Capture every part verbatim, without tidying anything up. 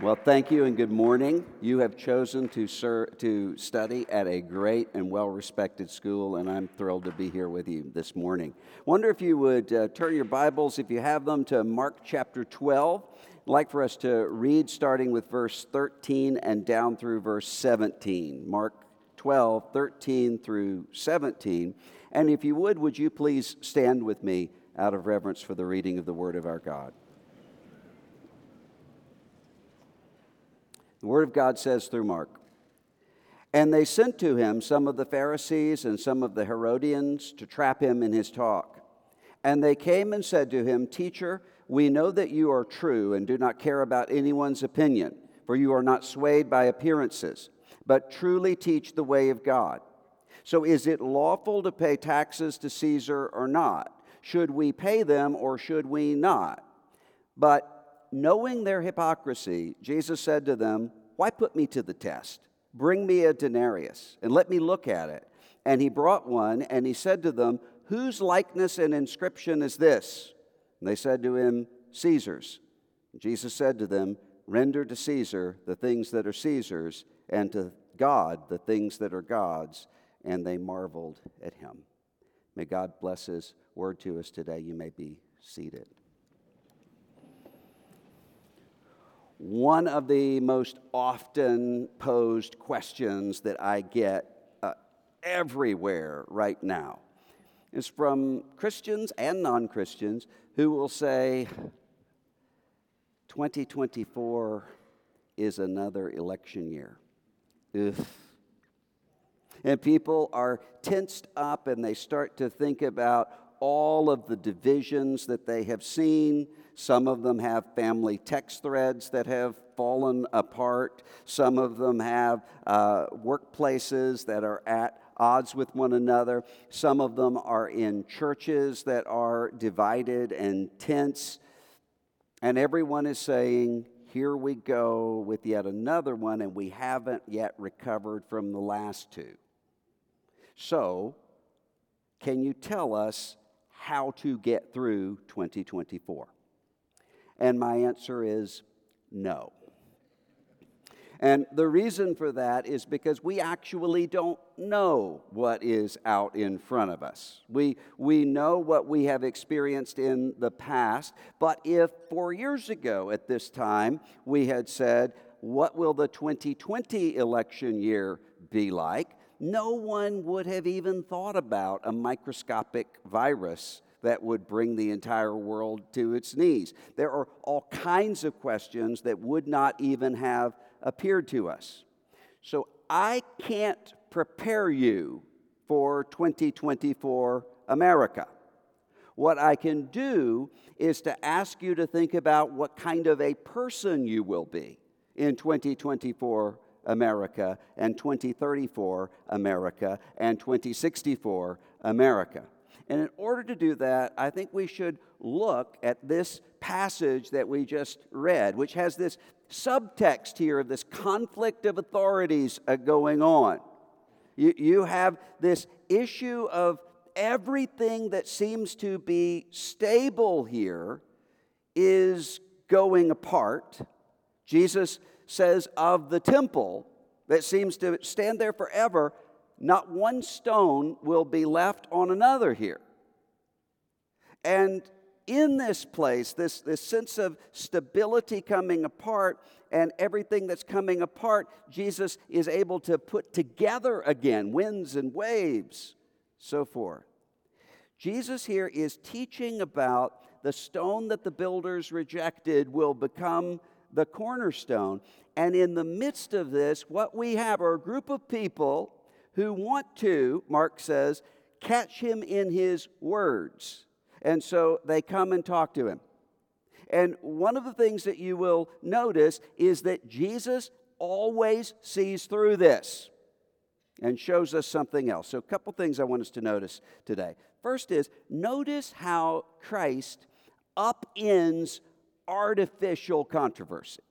Well, thank you and good morning. You have chosen to ser- to study at a great and well-respected school, and I'm thrilled to be here with you this morning. Wonder if you would uh, turn your Bibles, if you have them, to Mark chapter twelve. I'd like for us to read starting with verse thirteen and down through verse seventeen. Mark twelve, thirteen through seventeen. And if you would, would you please stand with me out of reverence for the reading of the Word of our God. The Word of God says through Mark, "And they sent to him some of the Pharisees and some of the Herodians to trap him in his talk. And they came and said to him, 'Teacher, we know that you are true and do not care about anyone's opinion, for you are not swayed by appearances, but truly teach the way of God. So is it lawful to pay taxes to Caesar or not? Should we pay them or should we not?' But knowing their hypocrisy, Jesus said to them, 'Why put me to the test? Bring me a denarius, and let me look at it.' And he brought one, and he said to them, 'Whose likeness and inscription is this?' And they said to him, 'Caesar's.' And Jesus said to them, 'Render to Caesar the things that are Caesar's, and to God the things that are God's.' And they marveled at him." May God bless his word to us today. You may be seated. One of the most often posed questions that I get uh, everywhere right now is from Christians and non-Christians who will say, twenty twenty-four is another election year. Ugh. And people are tensed up and they start to think about all of the divisions that they have seen. Some of them have family text threads that have fallen apart. Some of them have uh, workplaces that are at odds with one another. Some of them are in churches that are divided and tense. And everyone is saying, here we go with yet another one, and we haven't yet recovered from the last two. So, can you tell us how to get through twenty twenty-four? And my answer is no. And the reason for that is because we actually don't know what is out in front of us. We we know what we have experienced in the past, but if four years ago at this time we had said, what will the twenty twenty election year be like? No one would have even thought about a microscopic virus that would bring the entire world to its knees. There are all kinds of questions that would not even have appeared to us. So I can't prepare you for twenty twenty-four America. What I can do is to ask you to think about what kind of a person you will be in twenty twenty-four America and twenty thirty-four America and twenty sixty-four America. And in order to do that, I think we should look at this passage that we just read, which has this subtext here of this conflict of authorities going on. You, you have this issue of everything that seems to be stable here is going apart. Jesus says of the temple that seems to stand there forever, not one stone will be left on another here. And in this place, this, this sense of stability coming apart and everything that's coming apart, Jesus is able to put together again, winds and waves, so forth. Jesus here is teaching about the stone that the builders rejected will become the cornerstone. And in the midst of this, what we have are a group of people who want to, Mark says, catch him in his words. And so they come and talk to him. And one of the things that you will notice is that Jesus always sees through this and shows us something else. So a couple things I want us to notice today. First is, notice how Christ upends artificial controversy.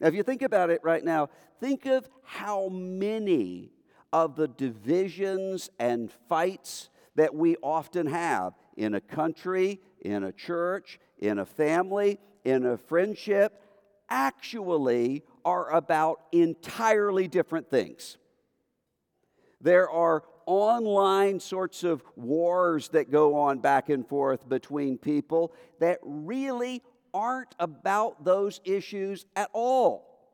Now, if you think about it right now, think of how many of the divisions and fights that we often have in a country, in a church, in a family, in a friendship actually are about entirely different things. There are online sorts of wars that go on back and forth between people that really aren't about those issues at all.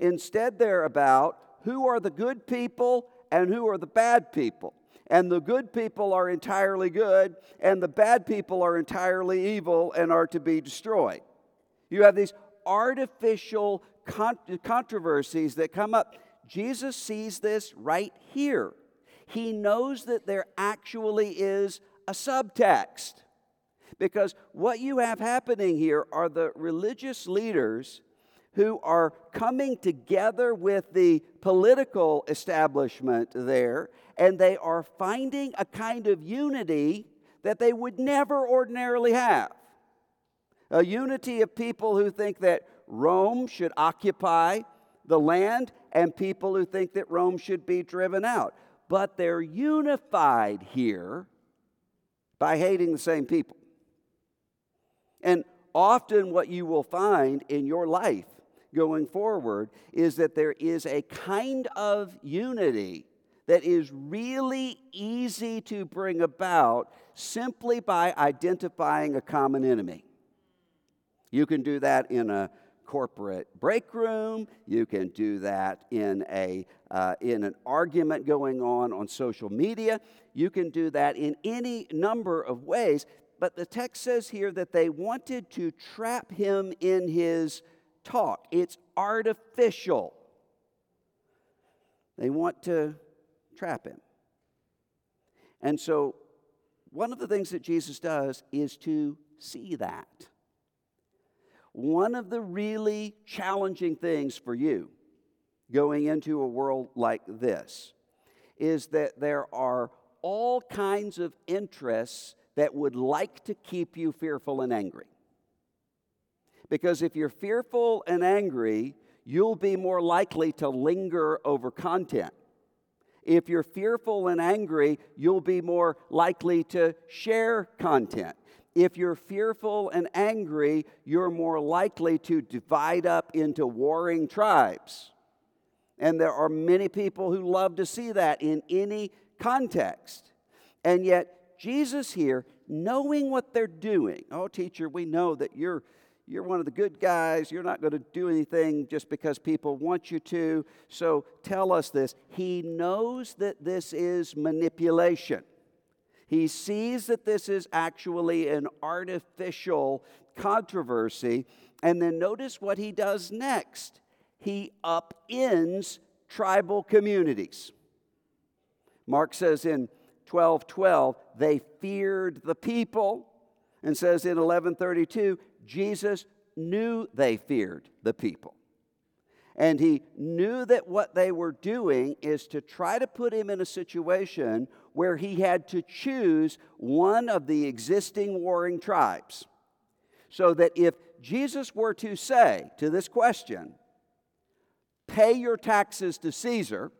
Instead, they're about who are the good people and who are the bad people. And the good people are entirely good, and the bad people are entirely evil and are to be destroyed. You have these artificial controversies that come up. Jesus sees this right here. He knows that there actually is a subtext, because what you have happening here are the religious leaders who are coming together with the political establishment there, and they are finding a kind of unity that they would never ordinarily have. A unity of people who think that Rome should occupy the land and people who think that Rome should be driven out. But they're unified here by hating the same people. And often what you will find in your life going forward is that there is a kind of unity that is really easy to bring about simply by identifying a common enemy. You can do that in a corporate break room. You can do that in a uh, in an argument going on on social media. You can do that in any number of ways. But the text says here that they wanted to trap him in his talk. It's artificial. They want to trap him. And so one of the things that Jesus does is to see that. One of the really challenging things for you going into a world like this is that there are all kinds of interests that would like to keep you fearful and angry. Because if you're fearful and angry, you'll be more likely to linger over content. If you're fearful and angry, you'll be more likely to share content. If you're fearful and angry, you're more likely to divide up into warring tribes. And there are many people who love to see that in any context. And yet, Jesus here, knowing what they're doing. Oh, teacher, we know that you're you're one of the good guys. You're not going to do anything just because people want you to. So tell us this. He knows that this is manipulation. He sees that this is actually an artificial controversy. And then notice what he does next. He upends tribal communities. Mark says in twelve twelve, they feared the people, and says in eleven thirty-two, Jesus knew they feared the people. And he knew that what they were doing is to try to put him in a situation where he had to choose one of the existing warring tribes. So that if Jesus were to say to this question, pay your taxes to Caesar,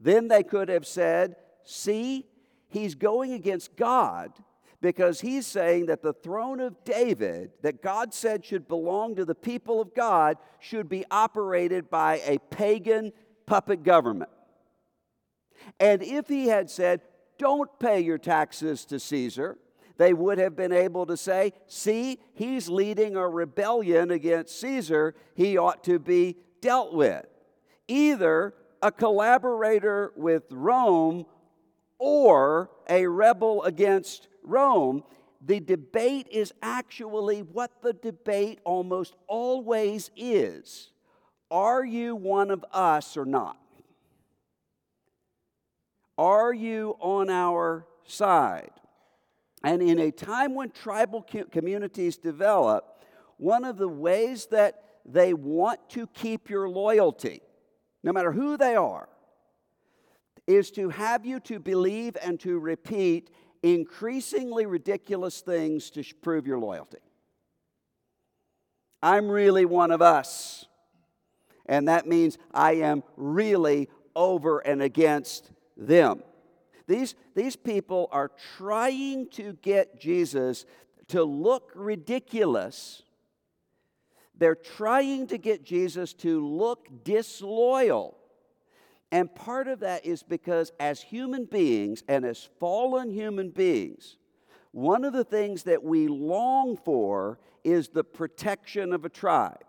then they could have said, see, he's going against God, because he's saying that the throne of David, that God said should belong to the people of God, should be operated by a pagan puppet government. And if he had said, don't pay your taxes to Caesar, they would have been able to say, see, he's leading a rebellion against Caesar. He ought to be dealt with. Either a collaborator with Rome or a rebel against Rome. The debate is actually what the debate almost always is. Are you one of us or not? Are you on our side? And in a time when tribal communities develop, one of the ways that they want to keep your loyalty, no matter who they are, is to have you to believe and to repeat increasingly ridiculous things to prove your loyalty. I'm really one of us. And that means I am really over and against them. These, these people are trying to get Jesus to look ridiculous They're trying to get Jesus to look disloyal. And part of that is because as human beings and as fallen human beings, one of the things that we long for is the protection of a tribe.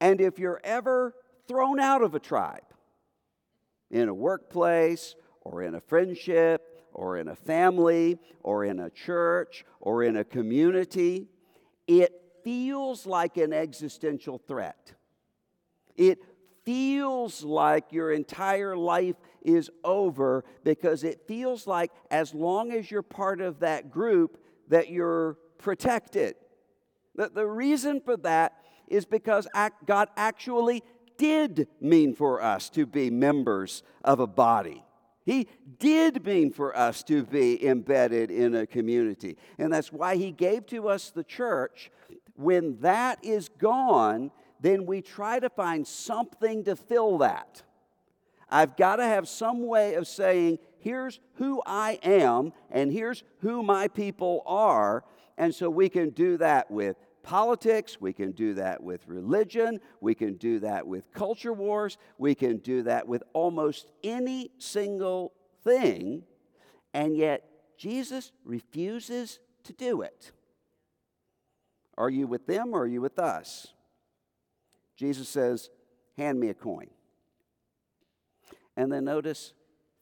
And if you're ever thrown out of a tribe, in a workplace or in a friendship or in a family or in a church or in a community, it feels like an existential threat. It feels like your entire life is over because it feels like as long as you're part of that group that you're protected. The, the reason for that is because God actually did mean for us to be members of a body. He did mean for us to be embedded in a community. And that's why he gave to us the church. When that is gone, then we try to find something to fill that. I've got to have some way of saying, here's who I am, and here's who my people are. And so we can do that with politics, we can do that with religion, we can do that with culture wars, we can do that with almost any single thing, and yet Jesus refuses to do it. Are you with them or are you with us? Jesus says, hand me a coin. And then notice,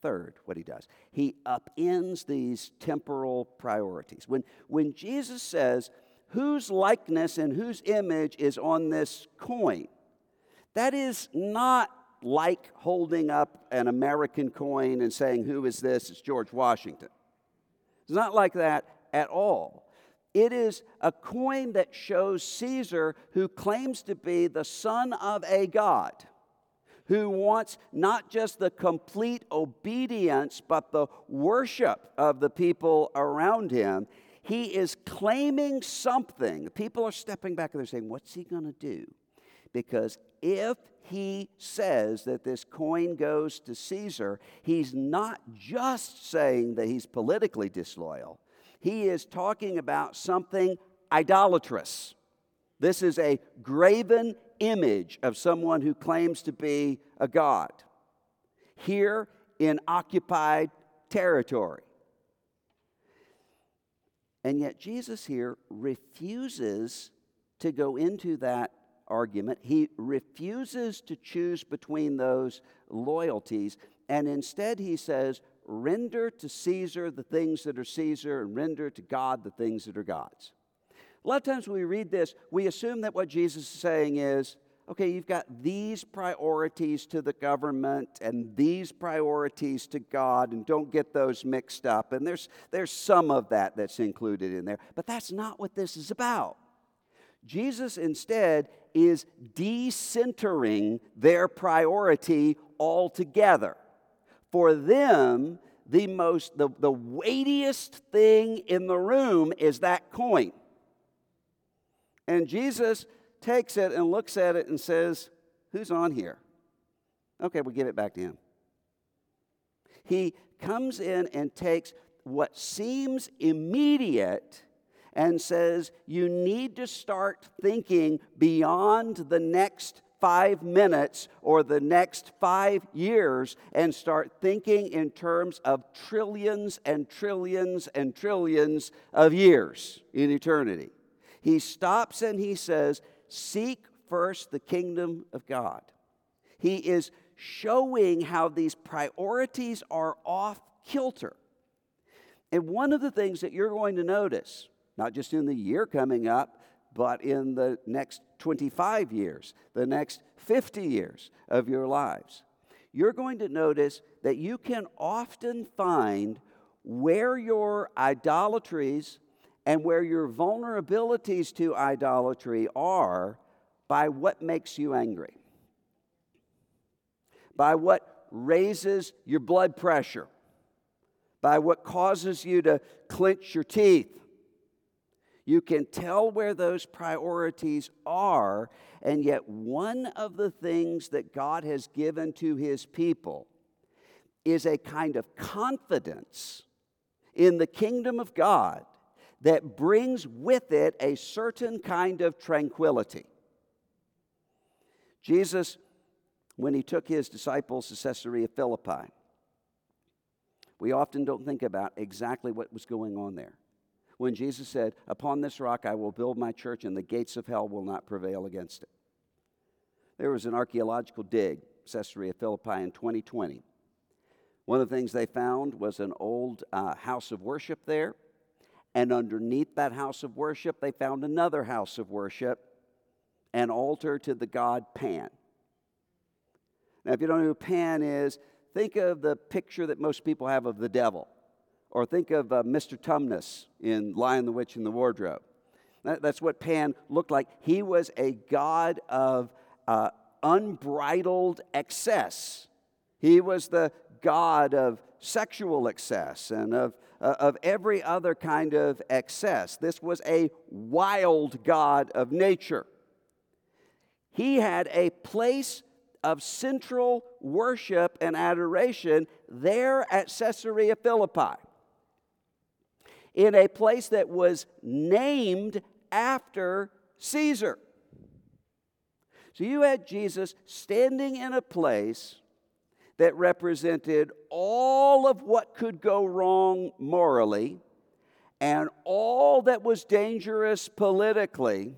third, what he does. He upends these temporal priorities. When, when Jesus says, whose likeness and whose image is on this coin? That is not like holding up an American coin and saying, who is this? It's George Washington. It's not like that at all. It is a coin that shows Caesar, who claims to be the son of a god, who wants not just the complete obedience, but the worship of the people around him. He is claiming something. The people are stepping back and they're saying, what's he going to do? Because if he says that this coin goes to Caesar, he's not just saying that he's politically disloyal. He is talking about something idolatrous. This is a graven image of someone who claims to be a god here in occupied territory. And yet Jesus here refuses to go into that argument. He refuses to choose between those loyalties. And instead he says, render to Caesar the things that are Caesar, and render to God the things that are God's. A lot of times when we read this, we assume that what Jesus is saying is, okay, you've got these priorities to the government and these priorities to God, and don't get those mixed up. And there's, there's some of that that's included in there. But that's not what this is about. Jesus instead is decentering their priority altogether. For them, the most, the, the weightiest thing in the room is that coin. And Jesus takes it and looks at it and says, who's on here? Okay, we'll give it back to him. He comes in and takes what seems immediate and says, you need to start thinking beyond the next five minutes or the next five years and start thinking in terms of trillions and trillions and trillions of years in eternity. He stops and he says, seek first the kingdom of God. He is showing how these priorities are off kilter. And one of the things that you're going to notice, not just in the year coming up, but in the next twenty-five years, the next fifty years of your lives, you're going to notice that you can often find where your idolatries and where your vulnerabilities to idolatry are by what makes you angry, by what raises your blood pressure, by what causes you to clench your teeth. You can tell where those priorities are, and yet one of the things that God has given to his people is a kind of confidence in the kingdom of God that brings with it a certain kind of tranquility. Jesus, when he took his disciples to Caesarea Philippi, we often don't think about exactly what was going on there. When Jesus said, "Upon this rock I will build my church, and the gates of hell will not prevail against it." There was an archaeological dig, Caesarea Philippi, in twenty twenty. One of the things they found was an old uh, house of worship there. And underneath that house of worship, they found another house of worship, an altar to the god Pan. Now, if you don't know who Pan is, think of the picture that most people have of the devil. Or think of uh, Mister Tumnus in Lion, the Witch, and the Wardrobe. That, that's what Pan looked like. He was a god of uh, unbridled excess. He was the god of sexual excess and of, uh, of every other kind of excess. This was a wild god of nature. He had a place of central worship and adoration there at Caesarea Philippi, in a place that was named after Caesar. So you had Jesus standing in a place that represented all of what could go wrong morally and all that was dangerous politically.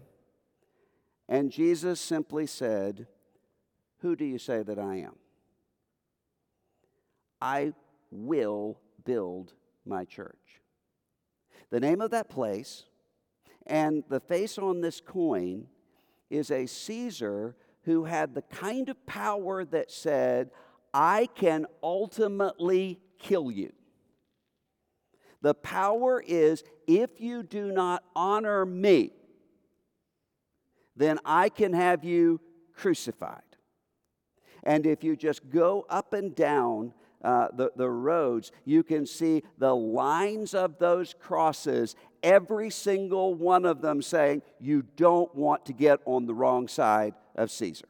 And Jesus simply said, "Who do you say that I am? I will build my church." The name of that place and the face on this coin is a Caesar who had the kind of power that said, "I can ultimately kill you." The power is, if you do not honor me, then I can have you crucified. And if you just go up and down Uh, the, the roads, you can see the lines of those crosses, every single one of them saying, "You don't want to get on the wrong side of Caesar."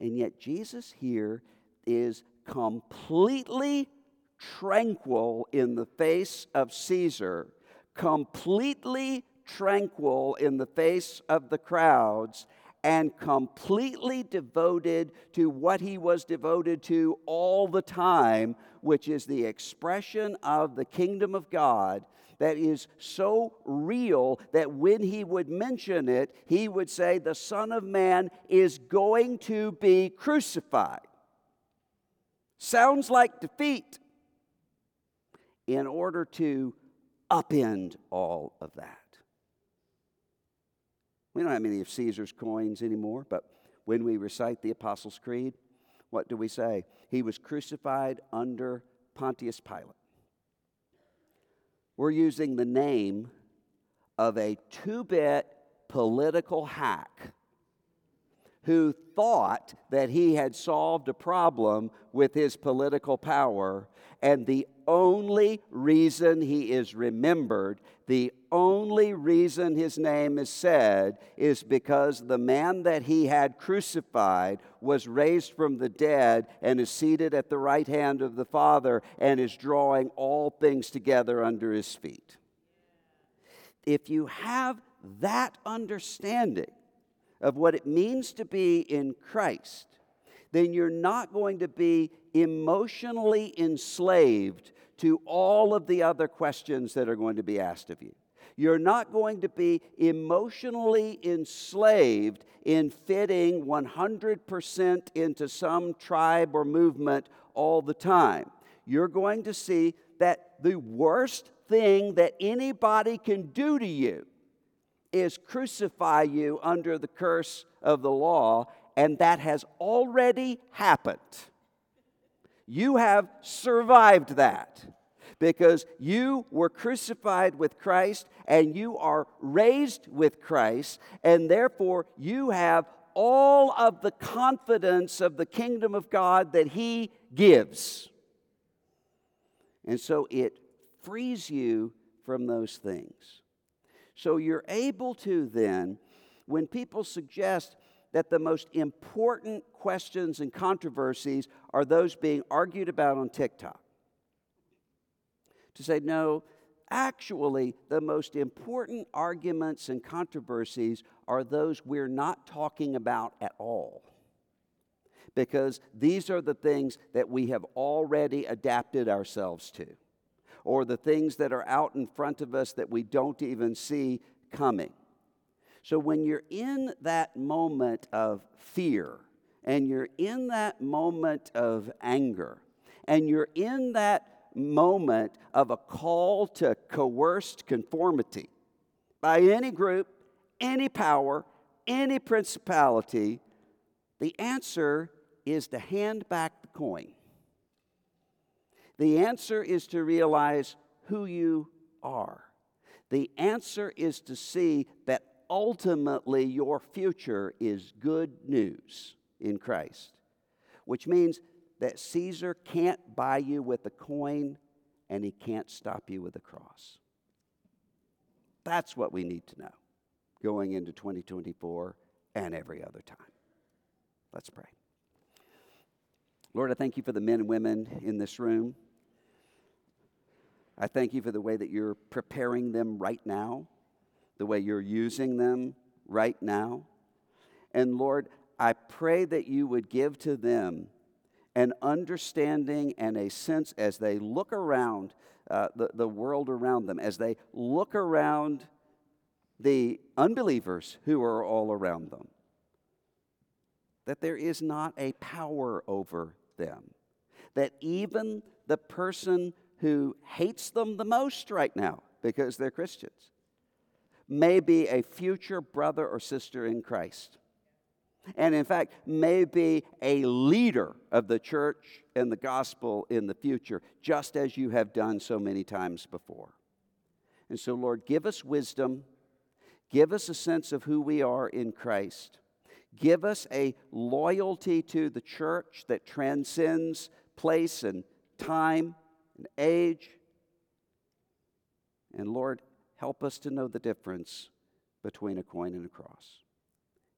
And yet Jesus here is completely tranquil in the face of Caesar, completely tranquil in the face of the crowds, and completely devoted to what he was devoted to all the time, which is the expression of the kingdom of God that is so real that when he would mention it, he would say, "The Son of Man is going to be crucified." Sounds like defeat, in order to upend all of that. We don't have many of Caesar's coins anymore, but when we recite the Apostles' Creed, what do we say? He was crucified under Pontius Pilate. We're using the name of a two-bit political hack who thought that he had solved a problem with his political power, and the only reason he is remembered, the only reason his name is said, is because the man that he had crucified was raised from the dead and is seated at the right hand of the Father and is drawing all things together under his feet. If you have that understanding of what it means to be in Christ, then you're not going to be emotionally enslaved to all of the other questions that are going to be asked of you. You're not going to be emotionally enslaved in fitting one hundred percent into some tribe or movement all the time. You're going to see that the worst thing that anybody can do to you is crucify you under the curse of the law, and that has already happened. You have survived that because you were crucified with Christ and you are raised with Christ, and therefore you have all of the confidence of the kingdom of God that He gives. And so it frees you from those things. So you're able to then, when people suggest that the most important questions and controversies are those being argued about on TikTok, to say, no, actually, the most important arguments and controversies are those we're not talking about at all, because these are the things that we have already adapted ourselves to, or the things that are out in front of us that we don't even see coming. So when you're in that moment of fear, and you're in that moment of anger, and you're in that moment of a call to coerced conformity by any group, any power, any principality, the answer is to hand back the coin. The answer is to realize who you are. The answer is to see that ultimately your future is good news in Christ, which means that Caesar can't buy you with a coin, and he can't stop you with a cross. That's what we need to know going into twenty twenty-four and every other time. Let's pray. Lord, I thank you for the men and women in this room. I thank you for the way that you're preparing them right now, the way you're using them right now. And Lord, I pray that you would give to them an understanding and a sense as they look around uh, the, the world around them, as they look around the unbelievers who are all around them, that there is not a power over them, that even the person who hates them the most right now because they're Christians may be a future brother or sister in Christ. And in fact, may be a leader of the church and the gospel in the future, just as you have done so many times before. And so, Lord, give us wisdom. Give us a sense of who we are in Christ. Give us a loyalty to the church that transcends place and time and age. And, Lord, help us to know the difference between a coin and a cross.